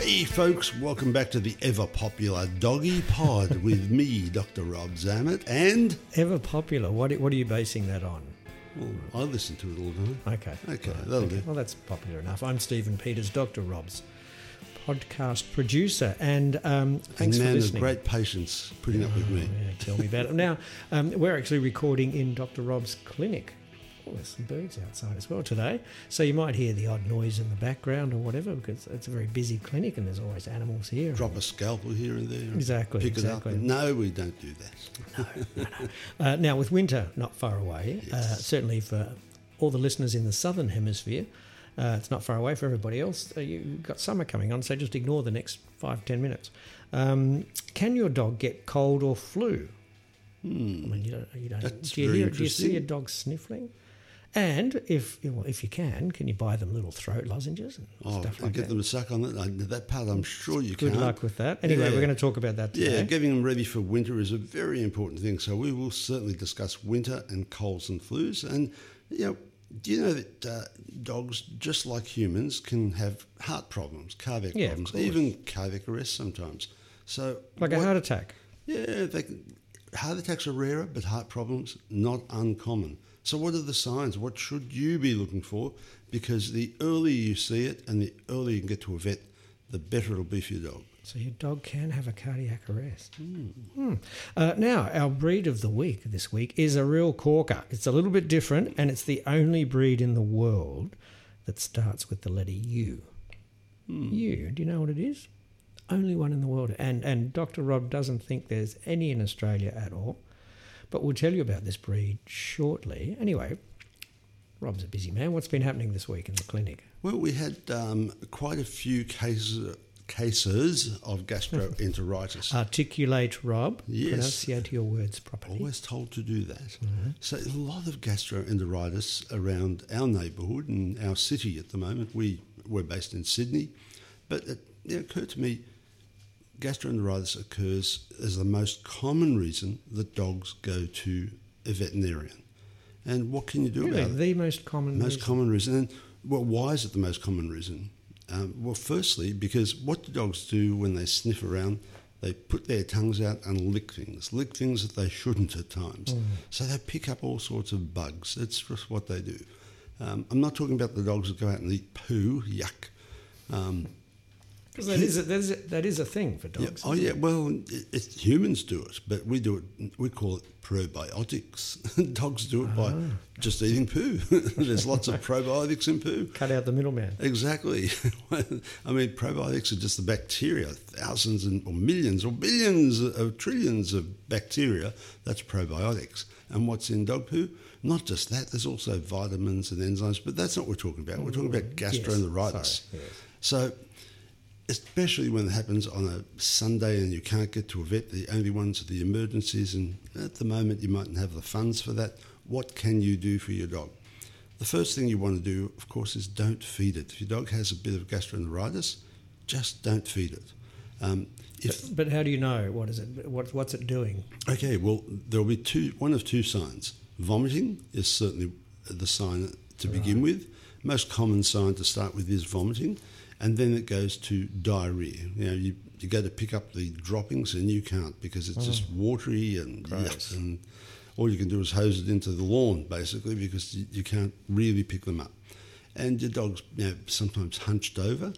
Hey folks, welcome back to the ever-popular Doggy Pod with me, Dr. Rob Zammit, and... Ever-popular? What are you basing that on? Well, I listen to it all the time. Okay, right, that'll do. Well, that's popular enough. I'm Stephen Peters, Dr. Rob's podcast producer, and thanks for listening. Man of great patience putting up with me. Yeah, tell me about it. Now, we're actually recording in Dr. Rob's clinic. Oh, there's some birds outside as well today. So you might hear the odd noise in the background or whatever, because it's a very busy clinic and there's always animals here. Drop a scalpel here and there. Exactly. Pick it up. No, we don't do that. No. Now, with winter not far away, yes. Certainly for all the listeners in the southern hemisphere, it's not far away for everybody else. You've got summer coming on, so just ignore the next 5-10 minutes. Can your dog get cold or flu? I mean, you don't. Do you see a dog sniffling? And if you can you buy them little throat lozenges and stuff like that? Get them to suck on that. That part, I'm sure you can. Good luck with that. Anyway, we're going to talk about that today. Yeah, getting them ready for winter is a very important thing. So we will certainly discuss winter and colds and flus. And, do you know that dogs, just like humans, can have heart problems, cardiac problems, even cardiac arrest sometimes. So a heart attack? Yeah, heart attacks are rarer, but heart problems, not uncommon. So what are the signs? What should you be looking for? Because the earlier you see it and the earlier you can get to a vet, the better it'll be for your dog. So your dog can have a cardiac arrest. Now, our breed of the week this week is a real corker. It's a little bit different, and it's the only breed in the world that starts with the letter U. Do you know what it is? Only one in the world. And Dr. Rob doesn't think there's any in Australia at all. But we'll tell you about this breed shortly. Anyway, Rob's a busy man. What's been happening this week in the clinic? Well, we had quite a few cases of gastroenteritis. Articulate, Rob. Yes. Pronunciate your words properly. Always told to do that. Mm-hmm. So a lot of gastroenteritis around our neighbourhood and our city at the moment. We're based in Sydney. But it occurred to me, gastroenteritis occurs as the most common reason that dogs go to a veterinarian. And what can you do about it? The most common reason? Most common reason. And why is it the most common reason? Firstly, because what do dogs do when they sniff around? They put their tongues out and lick things that they shouldn't at times. So they pick up all sorts of bugs. It's just what they do. I'm not talking about the dogs that go out and eat poo, yuck. Because that is a thing for dogs. Yeah. Oh, yeah. Well, humans do it, but we do it. We call it probiotics. Dogs do it by just eating poo. There's lots of probiotics in poo. Cut out the middleman. Exactly. I mean, probiotics are just the bacteria, thousands or millions or billions or trillions of bacteria. That's probiotics. And what's in dog poo? Not just that. There's also vitamins and enzymes, but that's not what we're talking about. We're talking about gastroenteritis. So... especially when it happens on a Sunday and you can't get to a vet, the only ones are the emergencies, and at the moment you mightn't have the funds for that. What can you do for your dog? The first thing you want to do, of course, is don't feed it. If your dog has a bit of gastroenteritis, just don't feed it. But how do you know? What is it? What's it doing? Okay, well, there'll be one of two signs. Vomiting is certainly the sign to begin with. Most common sign to start with is vomiting, and then it goes to diarrhea. You know, you go to pick up the droppings and you can't because it's just watery and all you can do is hose it into the lawn, basically, because you can't really pick them up. And your dog's sometimes hunched over.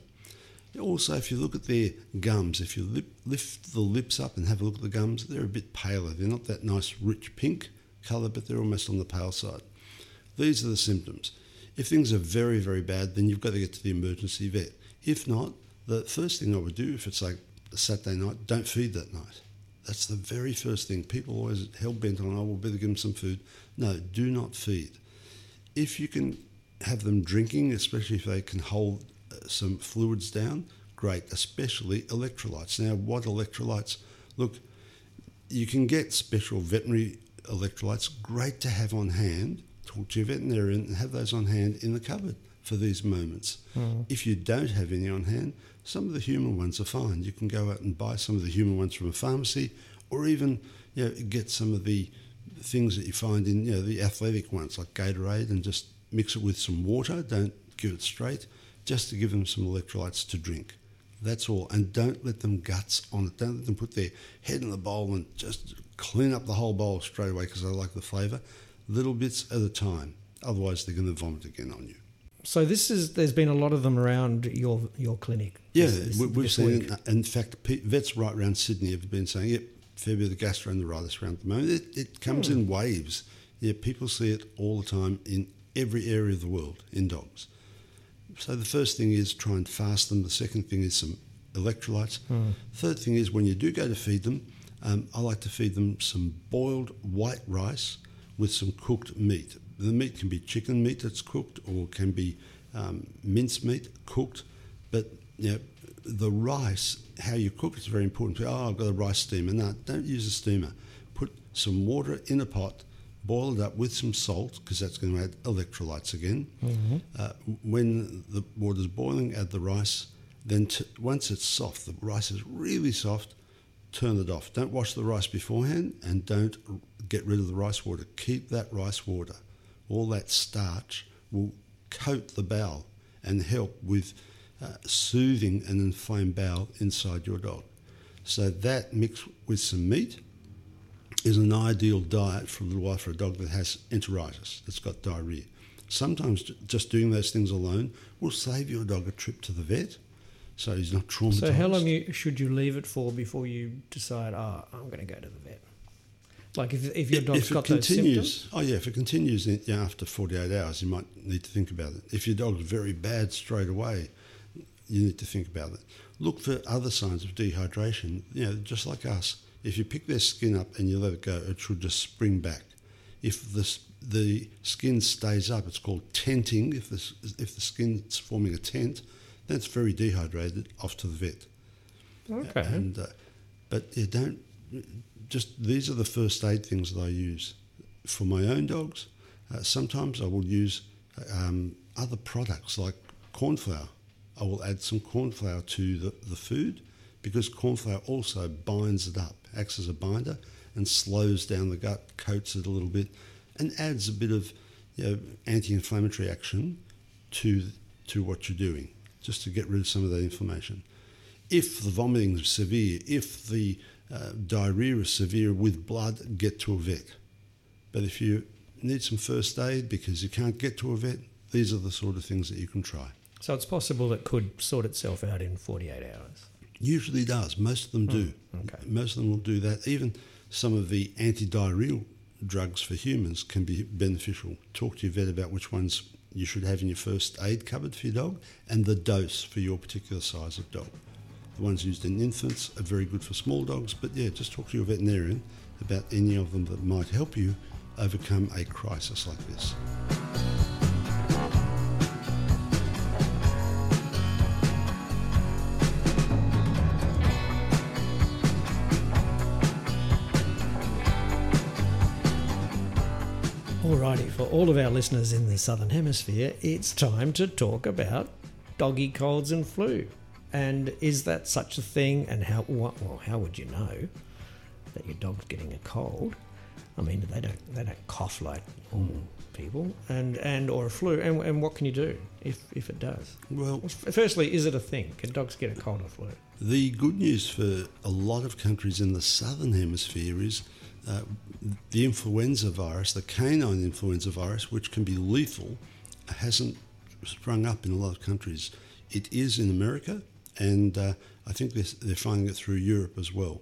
Also, if you look at their gums, if you lift the lips up and have a look at the gums, they're a bit paler. They're not that nice, rich pink colour, but they're almost on the pale side. These are the symptoms. If things are very, very bad, then you've got to get to the emergency vet. If not, the first thing I would do, if it's like a Saturday night, don't feed that night. That's the very first thing. People always hell-bent on, we'll better give them some food. No, do not feed. If you can have them drinking, especially if they can hold some fluids down, great, especially electrolytes. Now, what electrolytes? Look, you can get special veterinary electrolytes, great to have on hand. Talk to your veterinarian and have those on hand in the cupboard for these moments. If you don't have any on hand, some of the human ones are fine. You can go out and buy some of the human ones from a pharmacy, or even get some of the things that you find in the athletic ones like Gatorade, and just mix it with some water. Don't give it straight, just to give them some electrolytes to drink. That's all. And don't let them guts on it. Don't let them put their head in the bowl and just clean up the whole bowl straight away because they like the flavour. Little bits at a time. Otherwise, they're going to vomit again on you. So there's been a lot of them around your clinic. Yeah, we've seen it. In fact, vets right around Sydney have been saying, fair bit of gastroenteritis around at the moment. It comes in waves. Yeah, people see it all the time in every area of the world in dogs. So the first thing is try and fast them. The second thing is some electrolytes. Third thing is when you do go to feed them, I like to feed them some boiled white rice with some cooked meat. The meat can be chicken meat that's cooked, or can be mince meat cooked. But the rice, how you cook, is very important. I've got a rice steamer. No, don't use a steamer. Put some water in a pot, boil it up with some salt, because that's going to add electrolytes again. When the water's boiling, add the rice. Then once it's soft, the rice is really soft, turn it off. Don't wash the rice beforehand, and don't get rid of the rice water. Keep that rice water. All that starch will coat the bowel and help with soothing an inflamed bowel inside your dog. So that mixed with some meat is an ideal diet for a little while for a dog that has enteritis, that's got diarrhea. Sometimes just doing those things alone will save your dog a trip to the vet, so he's not traumatised. So how long should you leave it for before you decide, I'm going to go to the vet? Like if your dog's got those symptoms? Oh, yeah, if it continues after 48 hours, you might need to think about it. If your dog's very bad straight away, you need to think about it. Look for other signs of dehydration, just like us. If you pick their skin up and you let it go, it should just spring back. If the skin stays up, it's called tenting. If the skin's forming a tent, then it's very dehydrated, off to the vet. Okay. And, these are the first aid things that I use for my own dogs. Sometimes I will use other products like cornflour. I will add some cornflour to the food, because cornflour also binds it up, acts as a binder and slows down the gut, coats it a little bit, and adds a bit of anti-inflammatory action to what you're doing, just to get rid of some of that inflammation. If the vomiting is severe, if the diarrhea is severe with blood, get to a vet. But if you need some first aid because you can't get to a vet, these are the sort of things that you can try. So it's possible it could sort itself out in 48 hours? Usually does. Most of them do. Okay. Most of them will do that. Even some of the antidiarrheal drugs for humans can be beneficial. Talk to your vet about which ones you should have in your first aid cupboard for your dog, and the dose for your particular size of dog. The ones used in infants are very good for small dogs, but just talk to your veterinarian about any of them that might help you overcome a crisis like this. Righty, for all of our listeners in the Southern Hemisphere, it's time to talk about doggy colds and flu. And is that such a thing? And how would you know that your dog's getting a cold? I mean, they don't cough like normal people, and or a flu. And what can you do if it does? Well, firstly, is it a thing? Can dogs get a cold or flu? The good news for a lot of countries in the Southern Hemisphere is the influenza virus, the canine influenza virus, which can be lethal, hasn't sprung up in a lot of countries. It is in America, and I think they're finding it through Europe as well.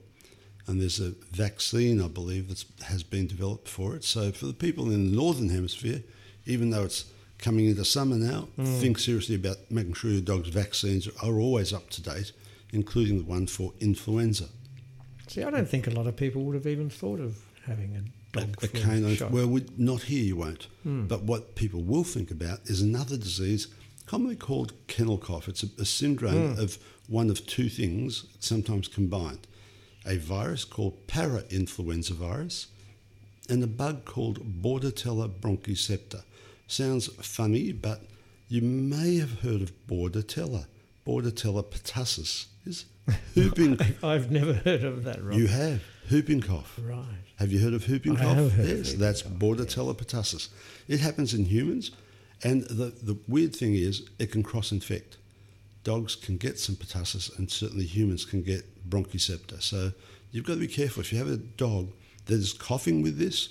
And there's a vaccine, I believe, that has been developed for it. So for the people in the Northern Hemisphere, even though it's coming into summer now, think seriously about making sure your dog's vaccines are always up to date, including the one for influenza. See, I don't think a lot of people would have even thought of having a dog flu canine shot. Well, not here you won't. But what people will think about is another disease commonly called kennel cough. It's a syndrome of one of two things, sometimes combined. A virus called parainfluenza virus and a bug called Bordetella bronchiseptica. Sounds funny, but you may have heard of Bordetella. Bordetella pertussis is whooping cough. I've never heard of that, Rob. You have. Whooping cough. Right. Have you heard of whooping cough? I have heard of whooping cough. That's Bordetella pertussis. It happens in humans, and the weird thing is it can cross-infect. Dogs can get some pertussis, and certainly humans can get bronchisepta. So you've got to be careful. If you have a dog that is coughing with this,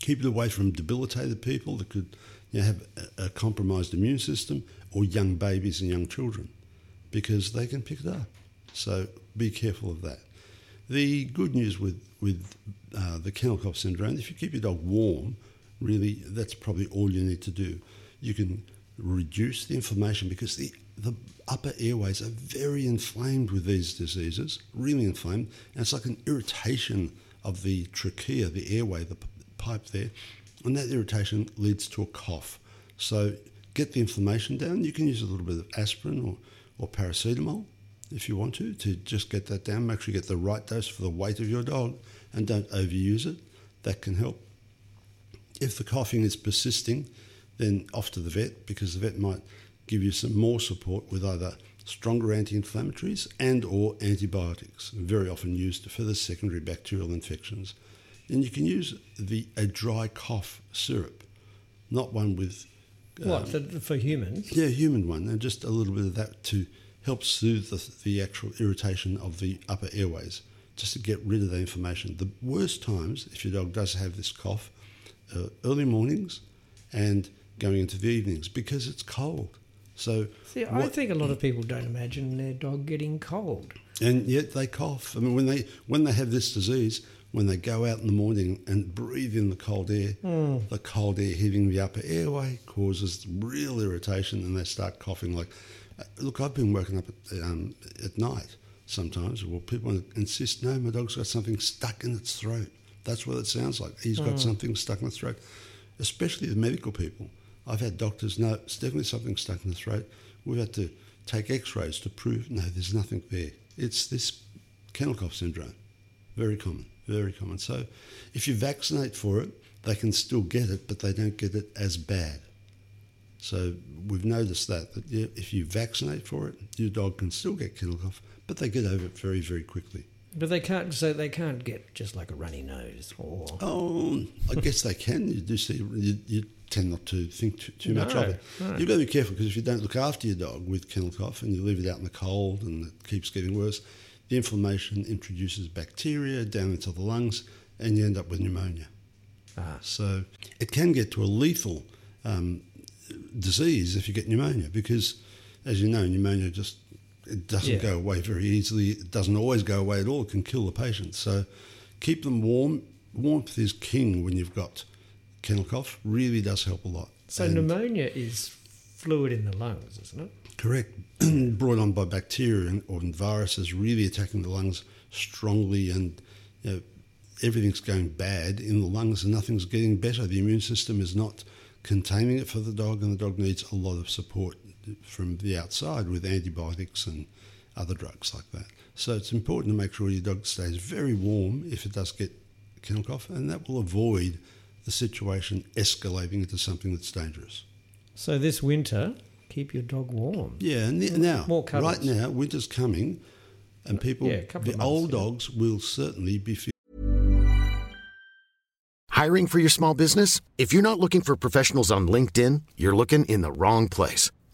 keep it away from debilitated people that could have a compromised immune system, or young babies and young children, because they can pick it up. So be careful of that. The good news with the kennel cough syndrome, if you keep your dog warm, really that's probably all you need to do. You can reduce the inflammation, because the upper airways are very inflamed with these diseases, really inflamed, and it's like an irritation of the trachea, the airway, the pipe there, and that irritation leads to a cough. So get the inflammation down. You can use a little bit of aspirin or paracetamol if you want to just get that down. Make sure you get the right dose for the weight of your dog and don't overuse it. That can help. If the coughing is persisting, then off to the vet, because the vet might give you some more support with either stronger anti-inflammatories and or antibiotics, very often used for the secondary bacterial infections. And you can use a dry cough syrup, not one with... for humans? Yeah, human one, and just a little bit of that to help soothe the actual irritation of the upper airways, just to get rid of the inflammation. The worst times, if your dog does have this cough, early mornings and going into the evenings, because it's cold. So I think a lot of people don't imagine their dog getting cold, and yet they cough. I mean, when they have this disease, when they go out in the morning and breathe in the cold air, the cold air hitting the upper airway causes real irritation, and they start coughing. Like, look, I've been waking up at night sometimes. Well, people insist, no, my dog's got something stuck in its throat. That's what it sounds like. He's got something stuck in the throat, especially the medical people. I've had doctors, no, it's definitely something stuck in the throat. We've had to take x-rays to prove, no, there's nothing there. It's this kennel cough syndrome. Very common, very common. So if you vaccinate for it, they can still get it, but they don't get it as bad. So we've noticed that if you vaccinate for it, your dog can still get kennel cough, but they get over it very, very quickly. But they can't get just like a runny nose or... Oh, I guess they can. You do see... You tend not to think too much of it. No. You've got to be careful, because if you don't look after your dog with kennel cough and you leave it out in the cold and it keeps getting worse, the inflammation introduces bacteria down into the lungs and you end up with pneumonia. So it can get to a lethal disease if you get pneumonia, because, as you know, pneumonia just... It doesn't go away very easily. It doesn't always go away at all. It can kill the patient. So keep them warm. Warmth is king when you've got kennel cough. Really does help a lot. So pneumonia is fluid in the lungs, isn't it? Correct. Brought on by bacteria or viruses, really attacking the lungs strongly, and everything's going bad in the lungs and nothing's getting better. The immune system is not containing it for the dog, and the dog needs a lot of support from the outside with antibiotics and other drugs like that. So it's important to make sure your dog stays very warm if it does get kennel cough, and that will avoid the situation escalating into something that's dangerous. So this winter, keep your dog warm. Yeah, right now, winter's coming, and people, dogs will certainly be... Hiring for your small business? If you're not looking for professionals on LinkedIn, you're looking in the wrong place.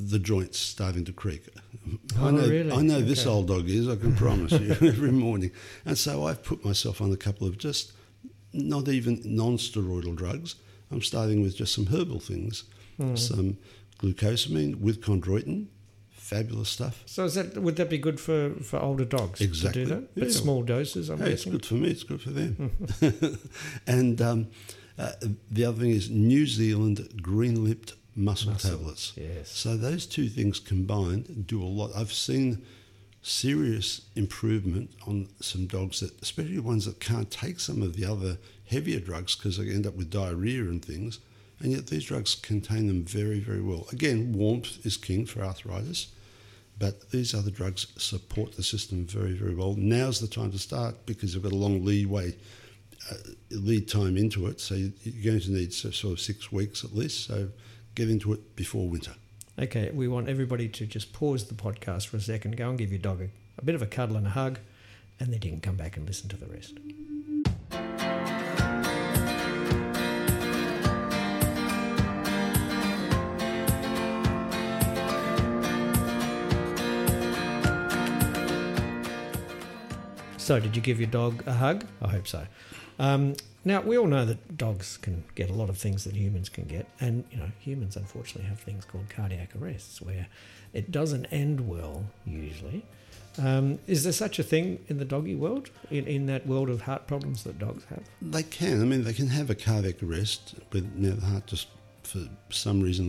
The joint's starting to creak. I know this old dog is, I can promise you, every morning. And so I've put myself on a couple of just not even non-steroidal drugs. I'm starting with just some herbal things, some glucosamine with chondroitin, fabulous stuff. So would that be good for older dogs exactly. to do that? Yeah. But small doses, I'm guessing. It's good for me, it's good for them. And the other thing is New Zealand green-lipped Muscle tablets. Yes. So those two things combined do a lot. I've seen serious improvement on some dogs that, especially ones that can't take some of the other heavier drugs because they end up with diarrhea and things, and yet these drugs contain them very, very well. Again, warmth is king for arthritis, but these other drugs support the system very, very well. Now's the time to start because you've got a long lead time into it, so you're going to need sort of 6 weeks at least, so get into it before winter. Okay, we want everybody to just pause the podcast for a second, go and give your dog a bit of a cuddle and a hug, and then you can come back and listen to the rest. So did you give your dog a hug? I hope so. Now, we all know that dogs can get a lot of things that humans can get, and, you know, humans unfortunately have things called cardiac arrests where it doesn't end well, usually. Is there such a thing in the doggy world, in that world of heart problems that dogs have? They can. I mean, they can have a cardiac arrest, but now the heart just, for some reason,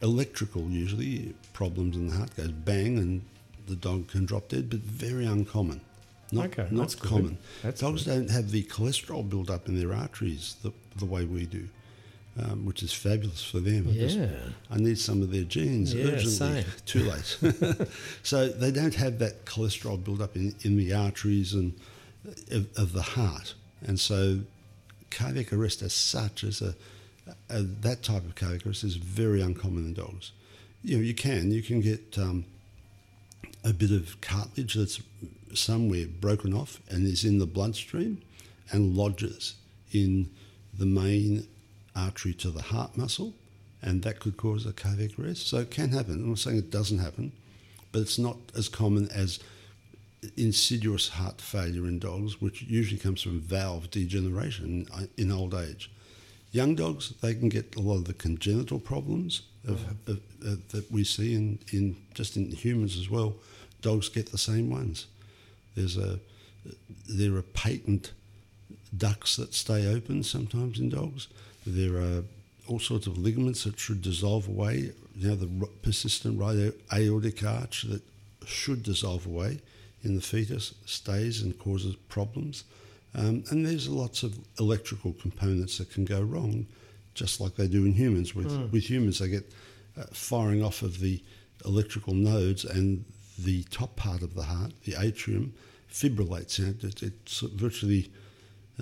electrical usually, problems in the heart goes bang and the dog can drop dead, but very uncommon. Not common. Dogs don't have the cholesterol build up in their arteries the way we do, which is fabulous for them. Yeah. I need some of their genes urgently. Same. Too late. So they don't have that cholesterol build up in the arteries and of the heart. And so cardiac arrest as such, as that type of cardiac arrest is very uncommon in dogs. You know, you can get a bit of cartilage that's somewhere broken off and is in the bloodstream and lodges in the main artery to the heart muscle, and that could cause a cardiac arrest. So it can happen. I'm not saying it doesn't happen, but it's not as common as insidious heart failure in dogs, which usually comes from valve degeneration in old age. Young dogs, they can get a lot of the congenital problems that we see in humans as well. Dogs get the same ones. There are patent ducts that stay open sometimes in dogs. There are all sorts of ligaments that should dissolve away. Now the persistent right aortic arch that should dissolve away in the fetus stays and causes problems. And there's lots of electrical components that can go wrong, just like they do in humans. With humans, they get firing off of the electrical nodes and the top part of the heart, the atrium, fibrillates. It's virtually,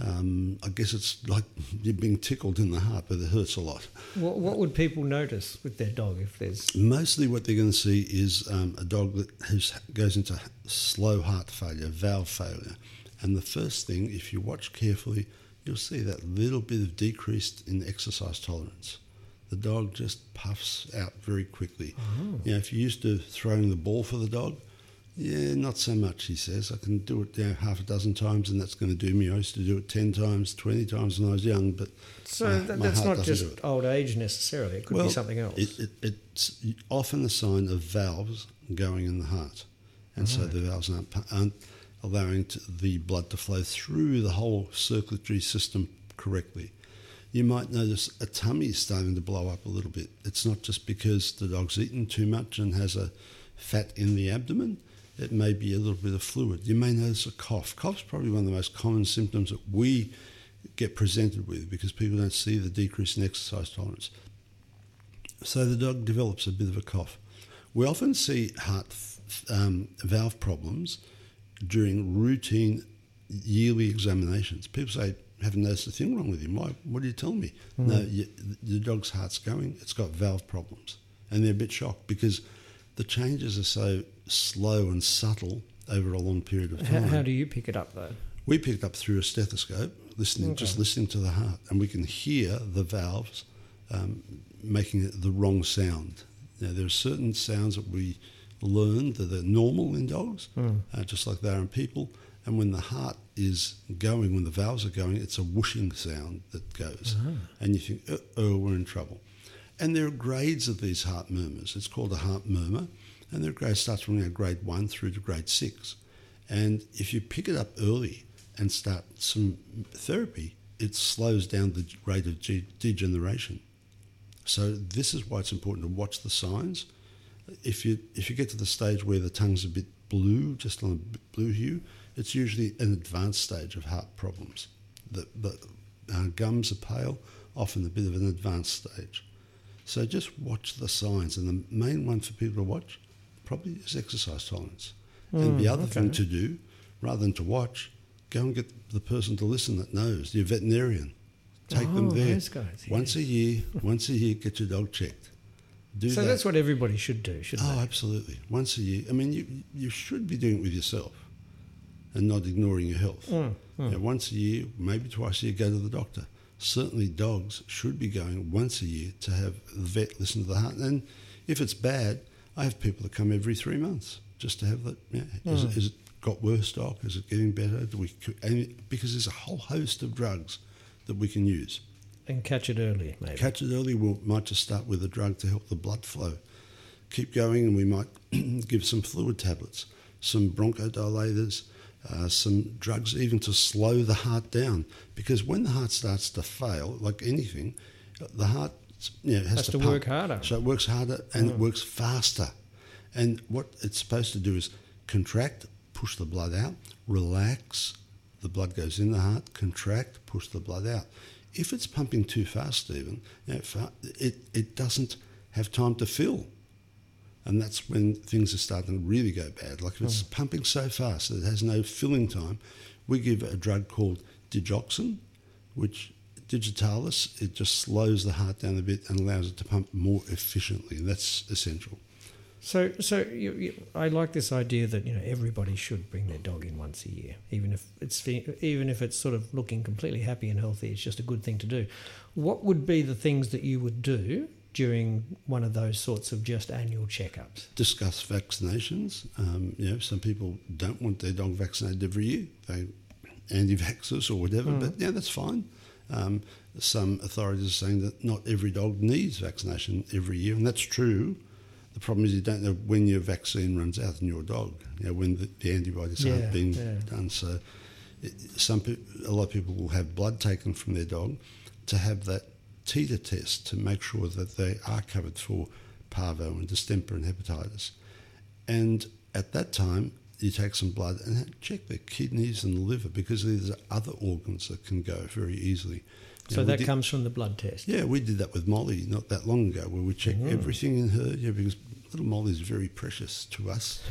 I guess it's like you're being tickled in the heart, but it hurts a lot. What would people notice with their dog if there's... Mostly what they're going to see is a dog that goes into slow heart failure, valve failure. And the first thing, if you watch carefully, you'll see that little bit of decreased in exercise tolerance. the dog just puffs out very quickly. Oh. You know, if you're used to throwing the ball for the dog, yeah, not so much, he says. I can do it now half a dozen times and that's going to do me. I used to do it 10 times, 20 times when I was young. But so that's not just old age necessarily. It could be something else. It's often a sign of valves going in the heart. And so the valves aren't allowing the blood to flow through the whole circulatory system correctly. You might notice a tummy starting to blow up a little bit. It's not just because the dog's eaten too much and has a fat in the abdomen. It may be a little bit of fluid. You may notice a cough. Cough's probably one of the most common symptoms that we get presented with because people don't see the decrease in exercise tolerance. So the dog develops a bit of a cough. We often see heart valve problems during routine yearly examinations. People say, haven't noticed a thing wrong with him. Why? What are you telling me? Mm-hmm. No, the dog's heart's going. It's got valve problems. And they're a bit shocked because the changes are so slow and subtle over a long period of time. How do you pick it up, though? We pick it up through a stethoscope, just listening to the heart. And we can hear the valves making the wrong sound. Now, there are certain sounds that we learn that are normal in dogs, just like they are in people. And when the heart is going, when the valves are going, it's a whooshing sound that goes. Uh-huh. And you think, uh-oh, we're in trouble. And there are grades of these heart murmurs. It's called a heart murmur. And their grade starts from grade 1 through to grade 6. And if you pick it up early and start some therapy, it slows down the rate of degeneration. So this is why it's important to watch the signs. If you get to the stage where the tongue's a bit blue, just on a blue hue, it's usually an advanced stage of heart problems. The gums are pale, often a bit of an advanced stage. So just watch the signs. And the main one for people to watch probably is exercise tolerance. And the other thing to do, rather than to watch, go and get the person to listen that knows, your veterinarian. Take them there. Those guys, once a year, get your dog checked. That's what everybody should do, shouldn't they? Oh, absolutely. Once a year. I mean, you should be doing it with yourself and not ignoring your health. Now, once a year, maybe twice a year, go to the doctor. Certainly dogs should be going once a year to have the vet listen to the heart. And if it's bad, I have people that come every 3 months just to have that. Yeah. Has it got worse, doc? Is it getting better? Because there's a whole host of drugs that we can use. And catch it early, maybe. Catch it early. We might just start with a drug to help the blood flow. Keep going and we might give some fluid tablets, some bronchodilators, some drugs even to slow the heart down, because when the heart starts to fail, like anything, the heart has to work harder. So it works harder and it works faster. And what it's supposed to do is contract, push the blood out, relax, the blood goes in the heart, contract, push the blood out. If it's pumping too fast, Stephen, it doesn't have time to fill. And that's when things are starting to really go bad. Like if it's pumping so fast that it has no filling time, we give a drug called digoxin, which digitalis, it just slows the heart down a bit and allows it to pump more efficiently. That's essential. So I like this idea that everybody should bring their dog in once a year, even if it's sort of looking completely happy and healthy. It's just a good thing to do. What would be the things that you would do during one of those sorts of just annual checkups? Discuss vaccinations. Some people don't want their dog vaccinated every year. They anti-vaxxers or whatever, but yeah, that's fine. Some authorities are saying that not every dog needs vaccination every year, and that's true. The problem is you don't know when your vaccine runs out in your dog, when the antibodies aren't being done. So a lot of people will have blood taken from their dog to have that teeter test to make sure that they are covered for parvo and distemper and hepatitis. And at that time, you take some blood and check the kidneys and the liver, because these are other organs that can go very easily. So that comes from the blood test? Yeah, we did that with Molly not that long ago, where we checked everything in her, because little Molly's very precious to us.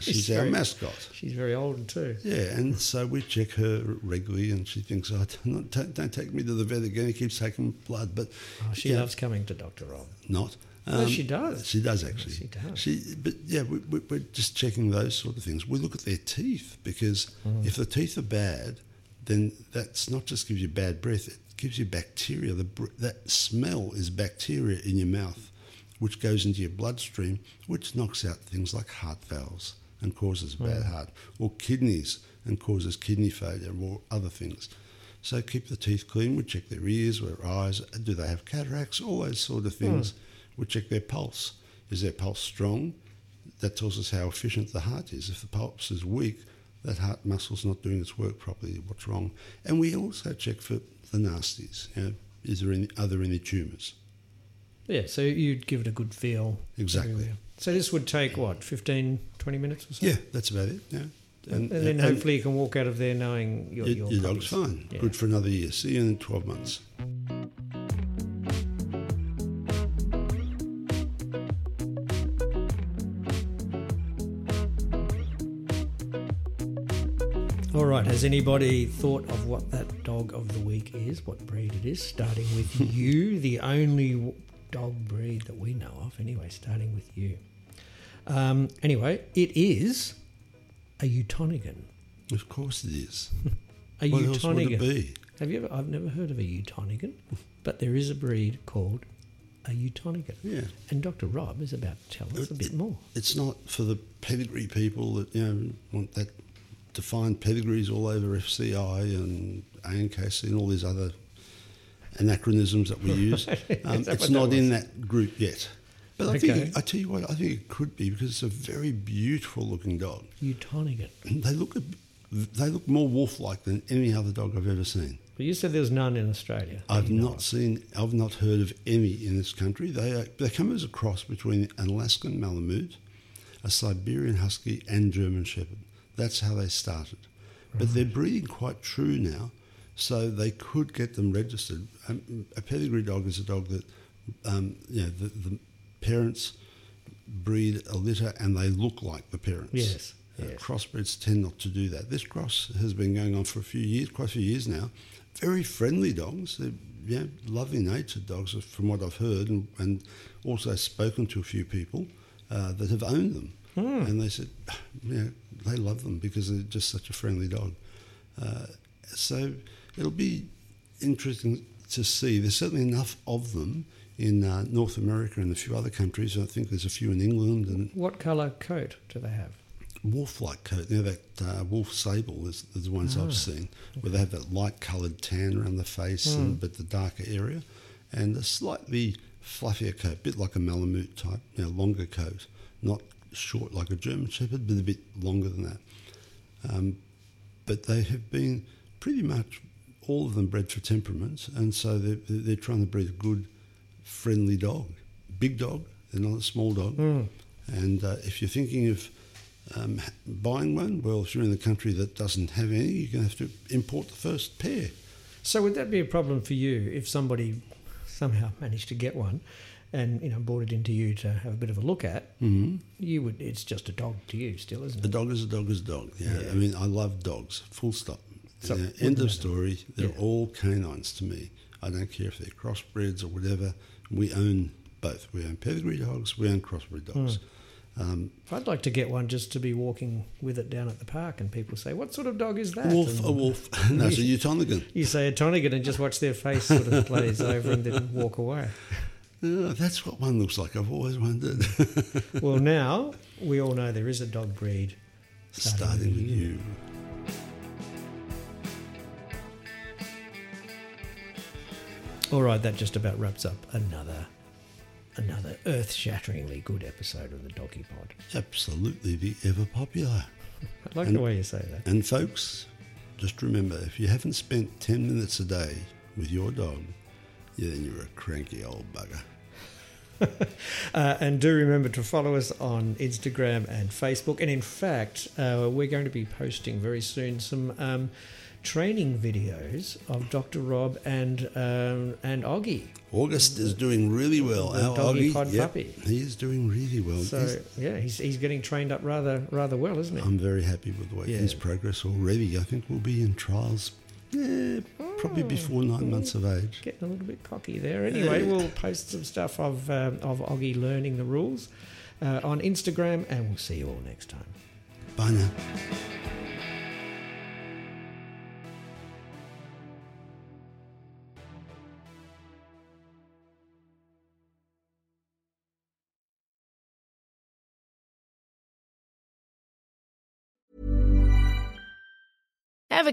She's our mascot. She's very old too. Yeah, and so we check her regularly, and she thinks, don't take me to the vet again. He keeps taking blood. But she loves coming to Dr. Rob. Not. No, she does. She does, actually. She does. We're just checking those sort of things. We look at their teeth, because if the teeth are bad, then that's not just gives you bad breath, it gives you bacteria. That smell is bacteria in your mouth, which goes into your bloodstream, which knocks out things like heart valves and causes bad heart, or kidneys and causes kidney failure, or other things. So keep the teeth clean. We check their ears, their eyes. Do they have cataracts? All those sort of things. We check their pulse. Is their pulse strong? That tells us how efficient the heart is. If the pulse is weak, that heart muscle's not doing its work properly. What's wrong? And we also check for the nasties. You know, are there any tumours? Yeah, so you'd give it a good feel. Exactly. Everywhere. So this would take, 15, 20 minutes or so? Yeah, that's about it, yeah. And then hopefully you can walk out of there knowing your dog's fine. Yeah. Good for another year. See you in 12 months. All right, has anybody thought of what that dog of the week is, what breed it is, starting with you, the only dog breed that we know of, anyway, starting with you. Anyway, it is a Utonagan. Of course it is. A what Utonagan. What else would it be? I've never heard of a Utonagan, but there is a breed called a Utonagan. Yeah. And Dr. Rob is about to tell us a bit more. It's not for the pedigree people that, want that... to find pedigrees all over FCI and ANKC and all these other anachronisms that we use. It's not in that group yet. But I think it could be, because it's a very beautiful-looking dog. Utonagan. They look more wolf-like than any other dog I've ever seen. But you said there's none in Australia. I've not heard of any in this country. They come as a cross between an Alaskan Malamute, a Siberian Husky and German Shepherd. That's how they started. But they're breeding quite true now, so they could get them registered. A pedigree dog is a dog that, the parents breed a litter and they look like the parents. Yes. Crossbreeds tend not to do that. This cross has been going on for quite a few years now. Very friendly dogs. They're lovely natured dogs from what I've heard, and also spoken to a few people that have owned them. And they said, they love them because they're just such a friendly dog. So it'll be interesting to see. There's certainly enough of them in North America and a few other countries. I think there's a few in England. And what colour coat do they have? Wolf-like coat. That wolf sable is the ones I've seen, where they have that light-coloured tan around the face, but the darker area, and a slightly fluffier coat, a bit like a Malamute type, longer coat, not short like a German Shepherd, but a bit longer than that. But they have been pretty much all of them bred for temperaments, and so they're trying to breed a good, friendly dog. Big dog, they're not a small dog. And if you're thinking of buying one, well, if you're in the country that doesn't have any, you're going to have to import the first pair. So would that be a problem for you if somebody somehow managed to get one and brought it into you to have a bit of a look at? You would. It's just a dog to you still, isn't it? A dog is a dog is a dog. Yeah. I mean, I love dogs, full stop. So end of story. They're all canines to me. I don't care if they're crossbreds or whatever. We own both. We own pedigree dogs, we own crossbred dogs. I'd like to get one just to be walking with it down at the park and people say, what sort of dog is that? A wolf. No, it's a Utonagan. You say a Utonagan and just watch their face sort of glaze over and then walk away. Oh, that's what one looks like. I've always wondered. Well, now we all know there is a dog breed starting with you. All right, that just about wraps up another earth-shatteringly good episode of the Doggy Pod. Absolutely, the ever popular. I like the way you say that. And folks, just remember, if you haven't spent 10 minutes a day with your dog, then you're a cranky old bugger. And do remember to follow us on Instagram and Facebook. And in fact, we're going to be posting very soon some training videos of Dr. Rob and Augie. August is doing really well. Our Doggy Pod puppy. He is doing really well. So he's getting trained up rather well, isn't he? I'm very happy with the way his progress already. I think we'll be in trials. Probably before 9 months of age. Getting a little bit cocky there. Anyway, we'll post some stuff of Augie learning the rules on Instagram, and we'll see you all next time. Bye now. Ever